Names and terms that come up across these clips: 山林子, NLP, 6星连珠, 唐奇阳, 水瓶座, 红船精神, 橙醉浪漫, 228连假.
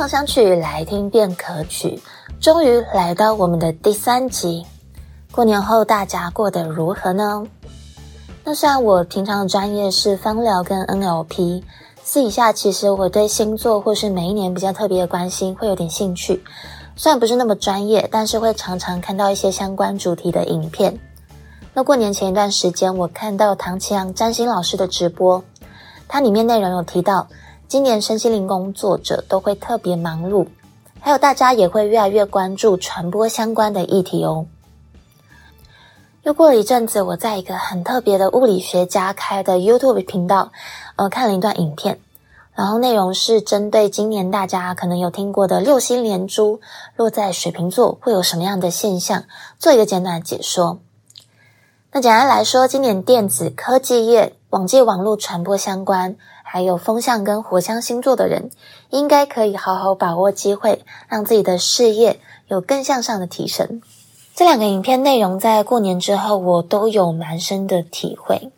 狂想曲来听便可取，终于来到我们的第3集。过年后大家过得如何呢？那虽然我平常的专业是芳疗跟 NLP， 私底下其实我对星座或是每一年比较特别的关心会有点兴趣，虽然不是那么专业，但是会常常看到一些相关主题的影片。那过年前一段时间我看到唐奇阳占星老师的直播，他里面内容有提到今年身心灵工作者都会特别忙碌，还有大家也会越来越关注传播相关的议题哦。又过了一阵子，我在一个很特别的物理学家开的 YouTube 频道看了一段影片，然后内容是针对今年大家可能有听过的6星连珠落在水瓶座会有什么样的现象做一个简短的解说。那简单来说，今年电子科技业、网际网络传播相关，还有风象跟火象星座的人，应该可以好好把握机会，让自己的事业有更向上的提升。这两个影片内容在过年之后我都有蛮深的体会。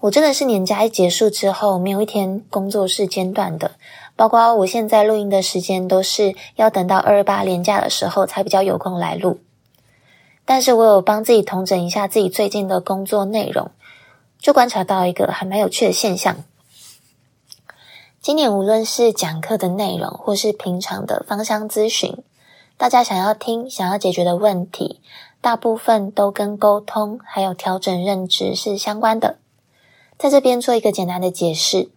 我真的是年假一结束之后，没有一天工作是间断的，包括我现在录音的时间都是要等到228连假的时候才比较有空来录。但是我有帮自己统整一下自己最近的工作内容，就观察到一个还蛮有趣的现象。今年无论是讲课的内容或是平常的芳香咨询，大家想要听想要解决的问题，大部分都跟沟通还有调整认知是相关的。在这边做一个简单的解释，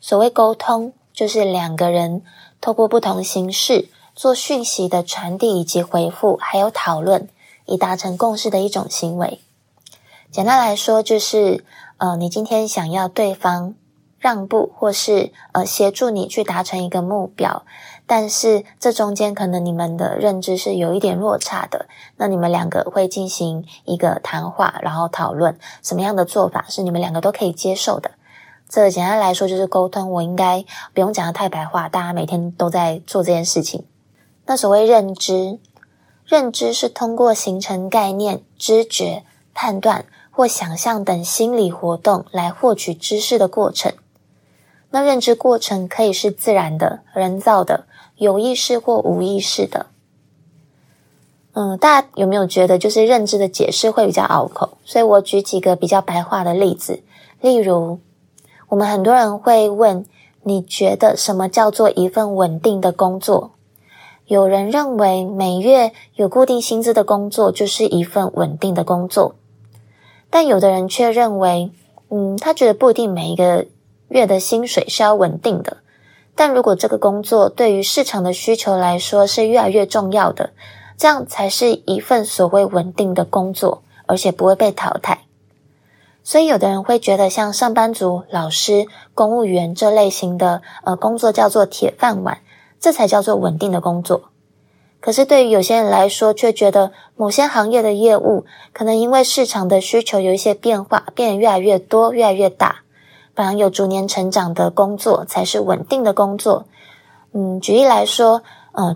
所谓沟通就是两个人透过不同形式做讯息的传递以及回复还有讨论，以达成共识的一种行为。简单来说就是你今天想要对方让步或是协助你去达成一个目标，但是这中间可能你们的认知是有一点落差的，那你们两个会进行一个谈话，然后讨论什么样的做法是你们两个都可以接受的。这简单来说就是沟通，我应该不用讲得太白话，大家每天都在做这件事情。那所谓认知是通过形成概念、知觉、判断或想象等心理活动来获取知识的过程。那认知过程可以是自然的、人造的、有意识或无意识的。大家有没有觉得就是认知的解释会比较拗口？所以我举几个比较白话的例子，例如我们很多人会问，你觉得什么叫做一份稳定的工作？有人认为每月有固定薪资的工作就是一份稳定的工作，但有的人却认为他觉得不一定每一个月的薪水是要稳定的，但如果这个工作对于市场的需求来说是越来越重要的，这样才是一份所谓稳定的工作，而且不会被淘汰。所以有的人会觉得像上班族、老师、公务员这类型的工作叫做铁饭碗，这才叫做稳定的工作。可是对于有些人来说，却觉得某些行业的业务可能因为市场的需求有一些变化，变得越来越多、越来越大，反而有逐年成长的工作才是稳定的工作。举例来说，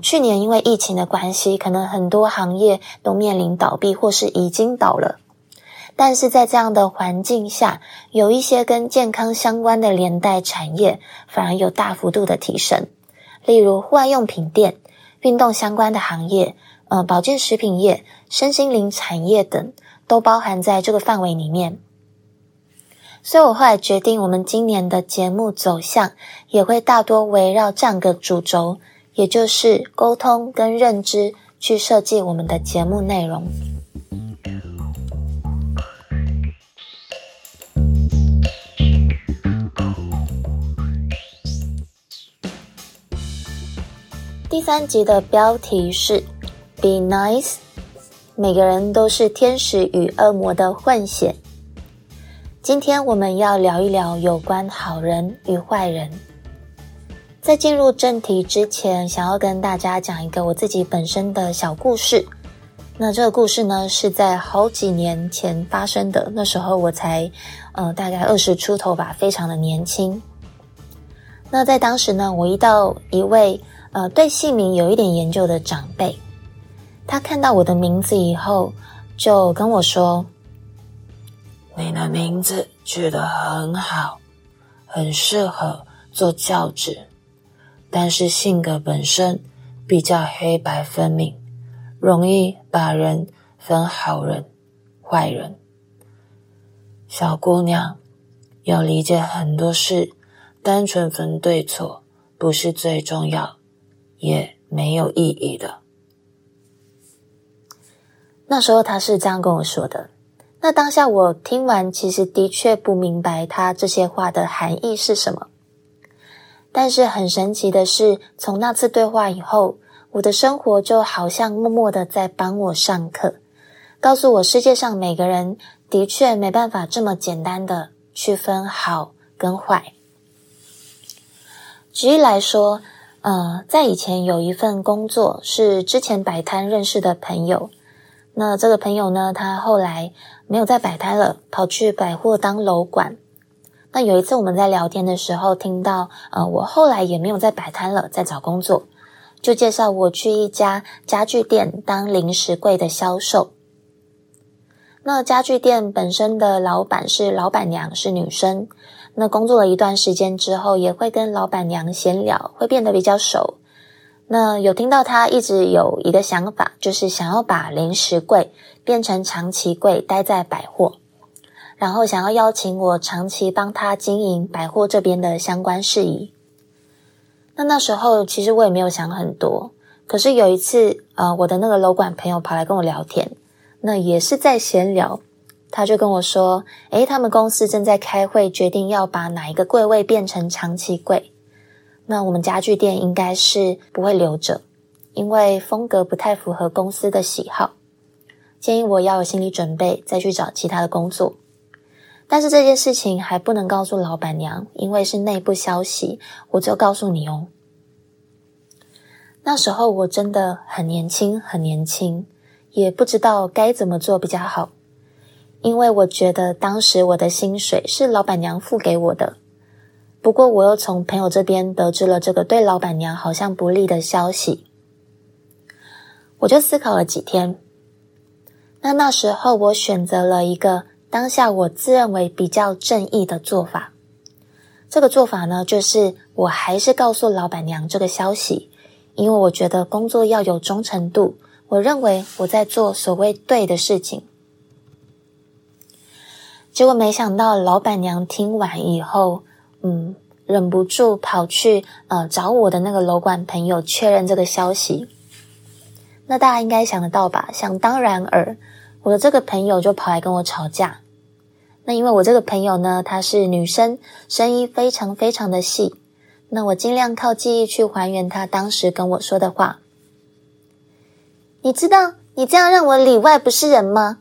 去年因为疫情的关系，可能很多行业都面临倒闭或是已经倒了。但是在这样的环境下，有一些跟健康相关的连带产业反而有大幅度的提升，例如户外用品店、运动相关的行业、保健食品业、身心灵产业等都包含在这个范围里面。所以我后来决定，我们今年的节目走向也会大多围绕这样个主轴，也就是沟通跟认知去设计我们的节目内容。第3集的标题是 Be Nice， 每个人都是天使与恶魔的混血。今天我们要聊一聊有关好人与坏人。在进入正题之前，想要跟大家讲一个我自己本身的小故事。那这个故事呢，是在好几年前发生的，那时候我才大概20出头吧，非常的年轻。那在当时呢，我遇到一位对姓名有一点研究的长辈，他看到我的名字以后就跟我说，你的名字取得很好，很适合做教职，但是性格本身比较黑白分明，容易把人分好人、坏人。小姑娘要理解很多事，单纯分对错不是最重要，也没有意义的。那时候他是这样跟我说的，那当下我听完其实的确不明白他这些话的含义是什么，但是很神奇的是，从那次对话以后，我的生活就好像默默的在帮我上课，告诉我世界上每个人的确没办法这么简单的区分好跟坏。举例来说，在以前有一份工作是之前摆摊认识的朋友，那这个朋友呢，他后来没有再摆摊了，跑去百货当楼管。那有一次我们在聊天的时候听到，我后来也没有再摆摊了，在找工作，就介绍我去一家家具店当零食柜的销售。那家具店本身的老板娘是女生，那工作了一段时间之后，也会跟老板娘闲聊，会变得比较熟。那有听到他一直有一个想法，就是想要把零食柜变成长期柜，待在百货，然后想要邀请我长期帮他经营百货这边的相关事宜。那时候其实我也没有想很多，可是有一次我的那个楼管朋友跑来跟我聊天，那也是在闲聊，他就跟我说，他们公司正在开会，决定要把哪一个柜位变成长期柜，那我们家具店应该是不会留着，因为风格不太符合公司的喜好，建议我要有心理准备，再去找其他的工作。但是这件事情还不能告诉老板娘，因为是内部消息，我就告诉你哦。那时候我真的很年轻，也不知道该怎么做比较好，因为我觉得当时我的薪水是老板娘付给我的，不过我又从朋友这边得知了这个对老板娘好像不利的消息。我就思考了几天，那时候我选择了一个当下我自认为比较正义的做法。这个做法呢，就是我还是告诉老板娘这个消息，因为我觉得工作要有忠诚度，我认为我在做所谓对的事情。结果没想到老板娘听完以后忍不住跑去找我的那个楼管朋友确认这个消息。那大家应该想得到吧，想当然尔，我的这个朋友就跑来跟我吵架。那因为我这个朋友呢，她是女生，声音非常非常的细，那我尽量靠记忆去还原她当时跟我说的话。你知道你这样让我里外不是人吗？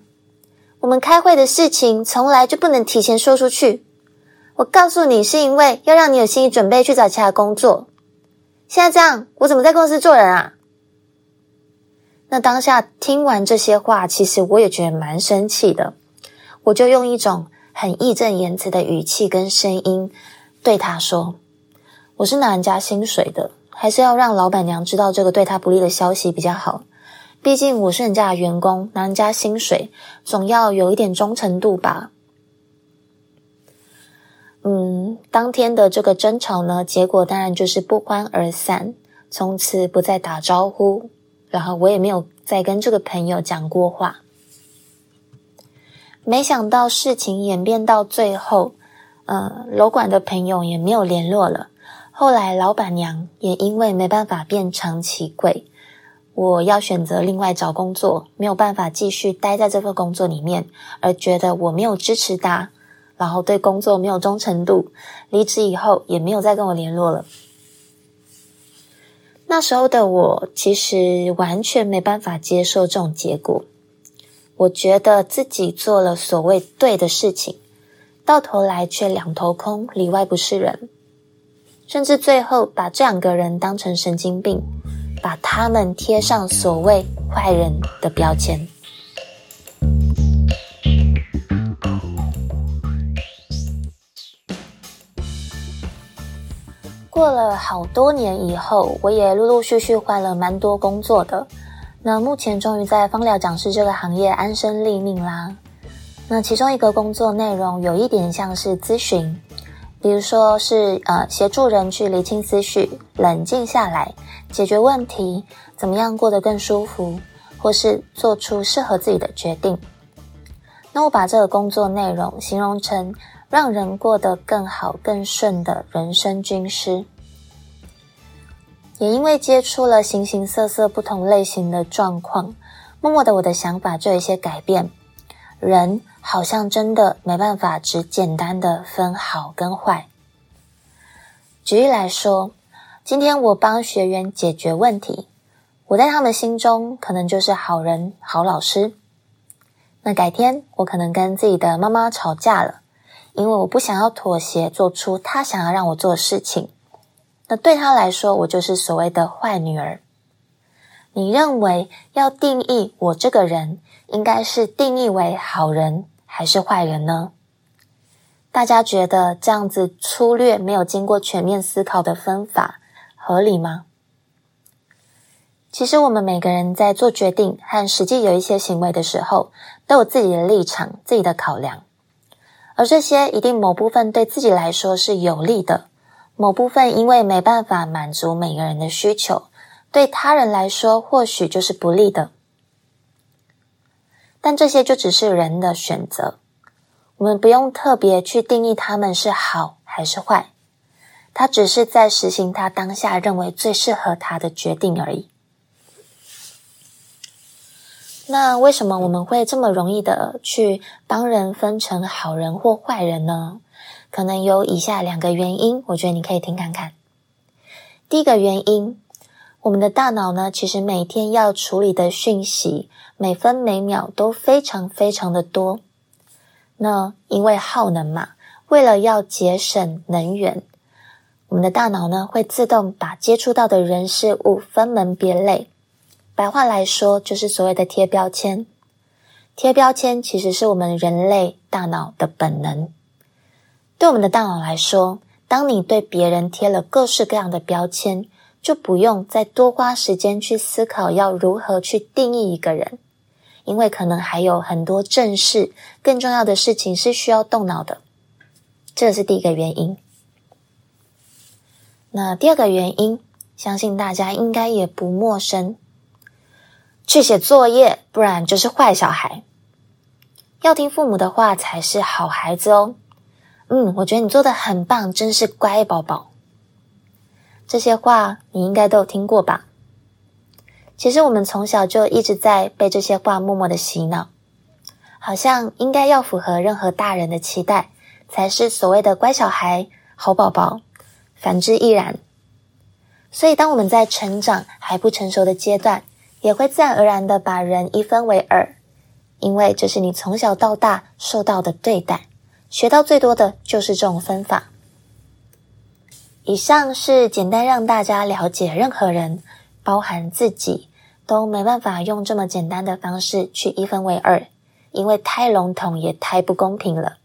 我们开会的事情从来就不能提前说出去，我告诉你是因为要让你有心理准备去找其他工作，现在这样我怎么在公司做人啊？那当下听完这些话，其实我也觉得蛮生气的，我就用一种很义正言辞的语气跟声音对他说，我是拿人家薪水的，还是要让老板娘知道这个对他不利的消息比较好，毕竟我是人家的员工，拿人家薪水总要有一点忠诚度吧。当天的这个争吵呢，结果当然就是不欢而散，从此不再打招呼，然后我也没有再跟这个朋友讲过话。没想到事情演变到最后，楼管的朋友也没有联络了，后来老板娘也因为没办法变长期柜，我要选择另外找工作，没有办法继续待在这份工作里面，而觉得我没有支持她，然后对工作没有忠诚度，离职以后也没有再跟我联络了。那时候的我其实完全没办法接受这种结果，我觉得自己做了所谓对的事情，到头来却两头空，里外不是人，甚至最后把这两个人当成神经病，把他们贴上所谓坏人的标签。过了好多年以后，我也陆陆续续换了蛮多工作的，那目前终于在芳疗讲师这个行业安身立命啦。那其中一个工作内容有一点像是咨询，比如说是协助人去理清思绪，冷静下来解决问题，怎么样过得更舒服，或是做出适合自己的决定。那我把这个工作内容形容成让人过得更好更顺的人生军师。也因为接触了形形色色不同类型的状况，默默的我的想法就有一些改变，人好像真的没办法只简单的分好跟坏。举例来说，今天我帮学员解决问题，我在他们心中可能就是好人好老师。那改天我可能跟自己的妈妈吵架了，因为我不想要妥协，做出她想要让我做的事情。那对她来说，我就是所谓的坏女儿。你认为要定义我这个人，应该是定义为好人还是坏人呢？大家觉得这样子粗略没有经过全面思考的分法合理吗？其实我们每个人在做决定和实际有一些行为的时候，都有自己的立场，自己的考量。而这些一定某部分对自己来说是有利的，某部分因为没办法满足每个人的需求，对他人来说或许就是不利的。但这些就只是人的选择，我们不用特别去定义他们是好还是坏，他只是在实行他当下认为最适合他的决定而已。那为什么我们会这么容易的去帮人分成好人或坏人呢？可能有以下2个原因，我觉得你可以听看看。第一个原因，我们的大脑呢，其实每天要处理的讯息，每分每秒都非常非常的多。那因为耗能嘛，为了要节省能源，我们的大脑呢，会自动把接触到的人事物分门别类。白话来说，就是所谓的贴标签。贴标签其实是我们人类大脑的本能。对我们的大脑来说，当你对别人贴了各式各样的标签，就不用再多花时间去思考要如何去定义一个人，因为可能还有很多正事，更重要的事情是需要动脑的。这是第一个原因。那第二个原因，相信大家应该也不陌生。去写作业，不然就是坏小孩。要听父母的话才是好孩子哦。我觉得你做得很棒，真是乖宝宝。这些话你应该都有听过吧？其实我们从小就一直在被这些话默默的洗脑，好像应该要符合任何大人的期待，才是所谓的乖小孩、好宝宝，反之亦然。所以当我们在成长还不成熟的阶段，也会自然而然的把人一分为二，因为这是你从小到大受到的对待，学到最多的就是这种分法。以上是简单让大家了解任何人，包含自己，都没办法用这么简单的方式去一分为二，因为太笼统也太不公平了。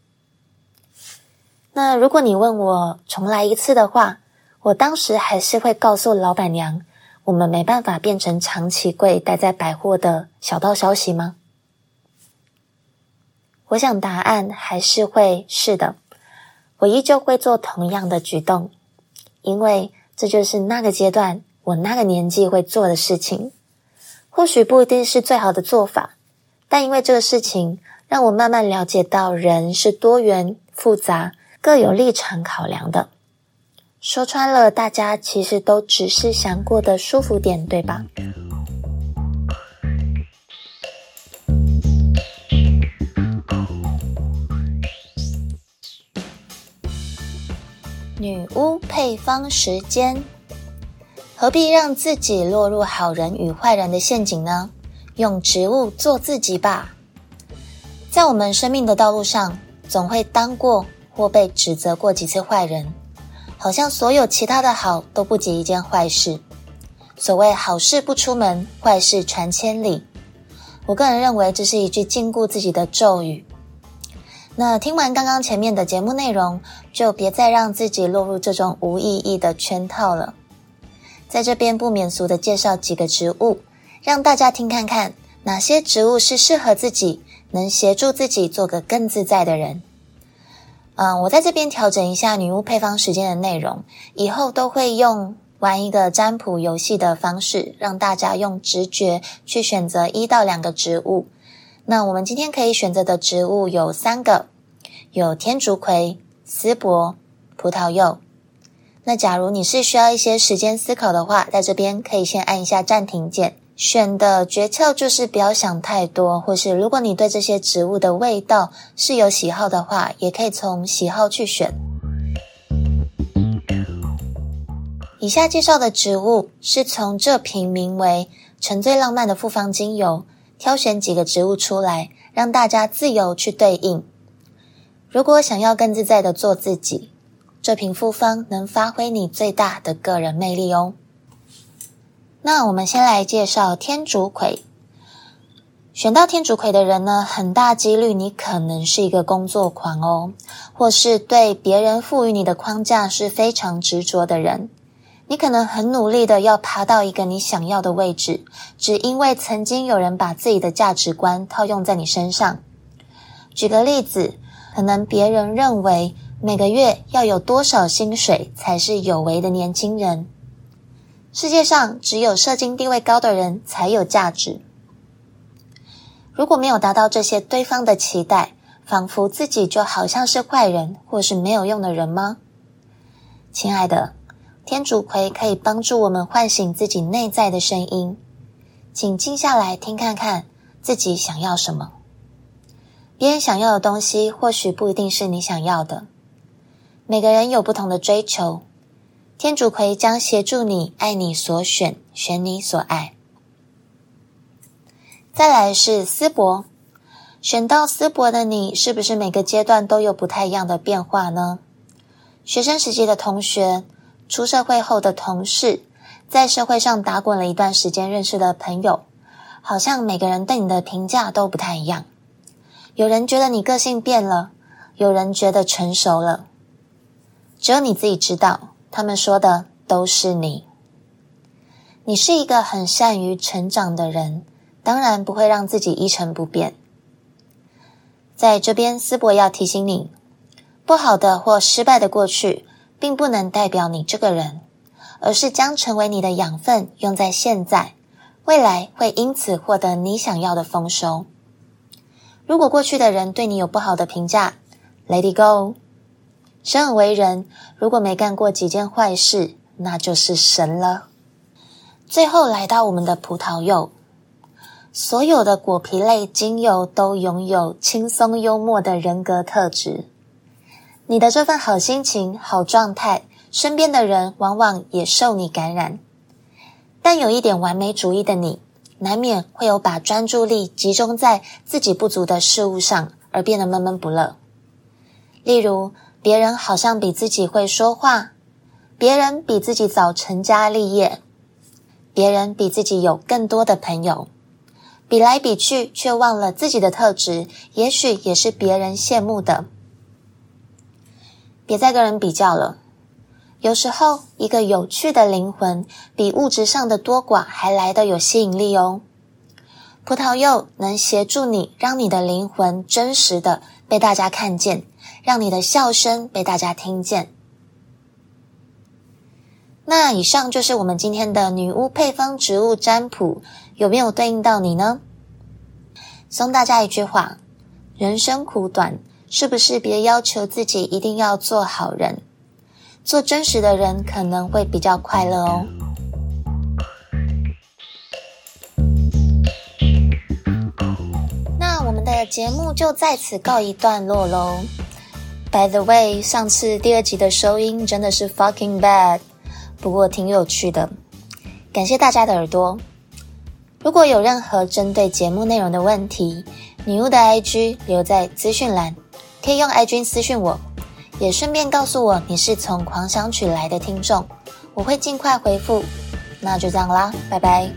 那如果你问我重来一次的话，我当时还是会告诉老板娘，我们没办法变成长期柜待在百货的小道消息吗？我想答案还是会是的，我依旧会做同样的举动。因为这就是那个阶段，我那个年纪会做的事情，或许不一定是最好的做法，但因为这个事情让我慢慢了解到人是多元复杂，各有立场考量的。说穿了，大家其实都只是想过得舒服点，对吧？女巫配方时间，何必让自己落入好人与坏人的陷阱呢？用植物做自己吧。在我们生命的道路上，总会当过或被指责过几次坏人，好像所有其他的好都不及一件坏事。所谓好事不出门，坏事传千里，我个人认为这是一句禁锢自己的咒语。那听完刚刚前面的节目内容，就别再让自己落入这种无意义的圈套了。在这边不免俗的介绍几个植物，让大家听看看哪些植物是适合自己，能协助自己做个更自在的人。我在这边调整一下女巫配方时间的内容，以后都会用玩一个占卜游戏的方式，让大家用直觉去选择1到2个植物。那我们今天可以选择的植物有3个，有天竺葵、丝柏、葡萄柚。那假如你是需要一些时间思考的话，在这边可以先按一下暂停键。选的诀窍就是不要想太多，或是如果你对这些植物的味道是有喜好的话，也可以从喜好去选。以下介绍的植物是从这瓶名为橙醉浪漫的复方精油挑选几个植物出来，让大家自由去对应。如果想要更自在的做自己，这瓶复方能发挥你最大的个人魅力哦。那我们先来介绍天竺葵。选到天竺葵的人呢，很大几率你可能是一个工作狂哦，或是对别人赋予你的框架是非常执着的人。你可能很努力的要爬到一个你想要的位置，只因为曾经有人把自己的价值观套用在你身上。举个例子，可能别人认为每个月要有多少薪水才是有为的年轻人。世界上只有社经地位高的人才有价值。如果没有达到这些对方的期待，仿佛自己就好像是坏人或是没有用的人吗？亲爱的，天竺葵可以帮助我们唤醒自己内在的声音，请静下来听看看自己想要什么。别人想要的东西或许不一定是你想要的，每个人有不同的追求。天竺葵将协助你爱你所选，选你所爱。再来是丝柏，选到丝柏的你，是不是每个阶段都有不太一样的变化呢？学生时期的同学，出社会后的同事，在社会上打滚了一段时间认识的朋友，好像每个人对你的评价都不太一样。有人觉得你个性变了，有人觉得成熟了，只有你自己知道。他们说的都是你。你是一个很善于成长的人，当然不会让自己一成不变。在这边，丝柏要提醒你，不好的或失败的过去，并不能代表你这个人，而是将成为你的养分，用在现在，未来会因此获得你想要的丰收。如果过去的人对你有不好的评价， let it go。生而为人，如果没干过几件坏事，那就是神了。最后来到我们的葡萄柚，所有的果皮类精油都拥有轻松幽默的人格特质。你的这份好心情、好状态，身边的人往往也受你感染。但有一点完美主义的你，难免会有把专注力集中在自己不足的事物上，而变得闷闷不乐。例如，别人好像比自己会说话，别人比自己早成家立业，别人比自己有更多的朋友，比来比去却忘了自己的特质，也许也是别人羡慕的。别再跟人比较了，有时候一个有趣的灵魂，比物质上的多寡还来得有吸引力哦。葡萄柚能协助你，让你的灵魂真实的被大家看见，让你的笑声被大家听见。那以上就是我们今天的女巫配方植物占卜，有没有对应到你呢？送大家一句话，人生苦短，是不是别要求自己一定要做好人，做真实的人可能会比较快乐哦。那我们的节目就在此告一段落咯。By the way， 上次第2集的收音真的是 fucking bad， 不过挺有趣的。感谢大家的耳朵。如果有任何针对节目内容的问题，女巫的 IG 留在资讯栏，可以用 IG 私讯我，也顺便告诉我你是从狂想曲来的听众，我会尽快回复。那就这样啦，拜拜。